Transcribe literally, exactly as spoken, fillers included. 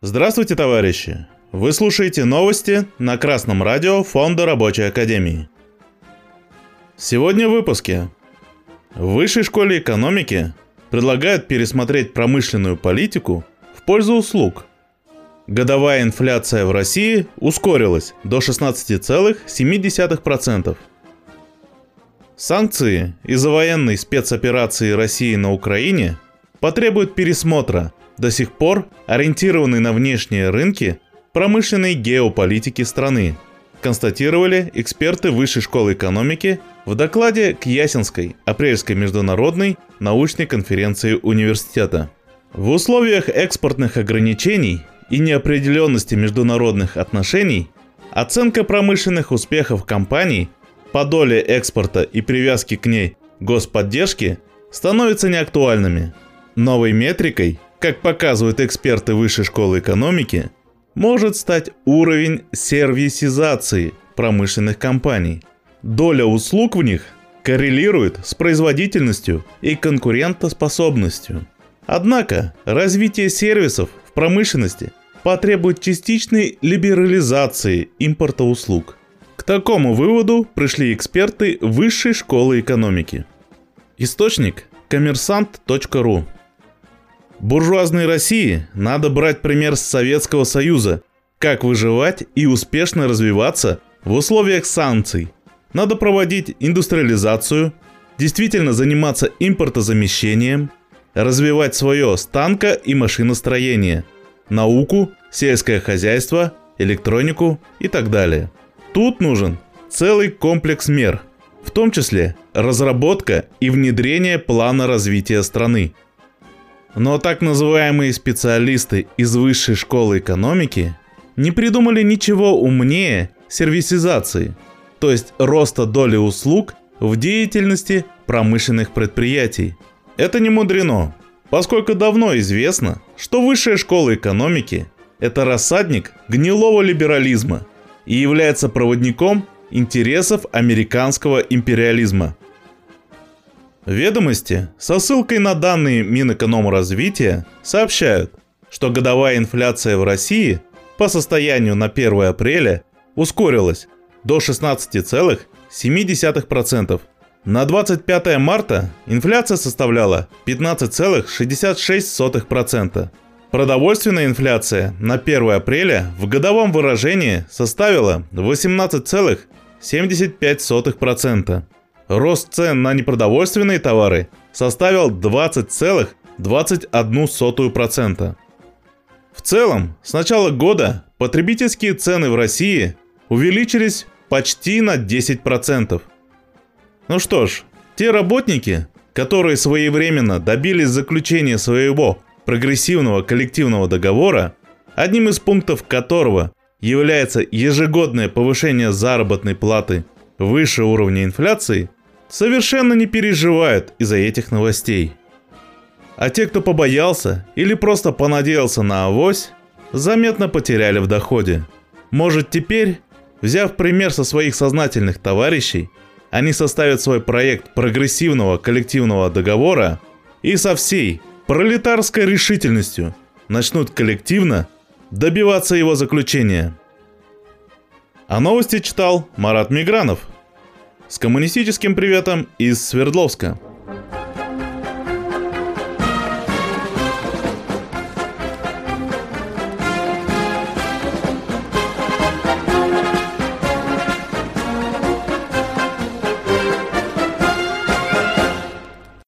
Здравствуйте, товарищи! Вы слушаете новости на Красном радио Фонда Рабочей Академии. Сегодня в выпуске. В Высшей школе экономики предлагают пересмотреть промышленную политику в пользу услуг. Годовая инфляция в России ускорилась до шестнадцати целых семи десятых процента. Санкции из-за военной спецоперации России на Украине потребуют пересмотра до сих пор ориентированной на внешние рынки промышленной геополитики страны, констатировали эксперты Высшей школы экономики в докладе к Ясинской Апрельской международной научной конференции университета. В условиях экспортных ограничений и неопределенности международных отношений оценка промышленных успехов компаний по доле экспорта и привязки к ней господдержки становятся неактуальными. Новой метрикой, как показывают эксперты Высшей школы экономики, может стать уровень сервисизации промышленных компаний. Доля услуг в них коррелирует с производительностью и конкурентоспособностью. Однако развитие сервисов в промышленности потребует частичной либерализации импорта услуг. К такому выводу пришли эксперты Высшей школы экономики. Источник – коммерсант точка ру. Буржуазной России надо брать пример с Советского Союза, как выживать и успешно развиваться в условиях санкций. Надо проводить индустриализацию, действительно заниматься импортозамещением, развивать свое станка- и машиностроение, науку, сельское хозяйство, электронику и так далее. Тут нужен целый комплекс мер, в том числе разработка и внедрение плана развития страны. Но так называемые специалисты из Высшей школы экономики не придумали ничего умнее сервисизации, то есть роста доли услуг в деятельности промышленных предприятий. Это не мудрено, поскольку давно известно, что Высшая школа экономики – это рассадник гнилого либерализма и является проводником интересов американского империализма. Ведомости со ссылкой на данные Минэкономразвития сообщают, что годовая инфляция в России по состоянию на первое апреля ускорилась до шестнадцати целых семи десятых процента. На двадцать пятое марта инфляция составляла пятнадцать целых шестьдесят шесть сотых процента. Продовольственная инфляция на первое апреля в годовом выражении составила восемнадцать целых семьдесят пять сотых процента. Рост цен на непродовольственные товары составил двадцать целых двадцать одна сотая процента. В целом, с начала года потребительские цены в России увеличились почти на десять процентов. Ну что ж, те работники, которые своевременно добились заключения своего прогрессивного коллективного договора, одним из пунктов которого является ежегодное повышение заработной платы выше уровня инфляции, совершенно не переживают из-за этих новостей. А те, кто побоялся или просто понадеялся на авось, заметно потеряли в доходе. Может, теперь, взяв пример со своих сознательных товарищей, они составят свой проект прогрессивного коллективного договора и со всей пролетарской решительностью начнут коллективно добиваться его заключения. А новости читал Марат Мигранов. С коммунистическим приветом из Свердловска.